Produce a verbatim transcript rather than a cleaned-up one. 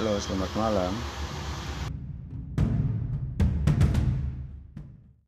Halo, selamat malam.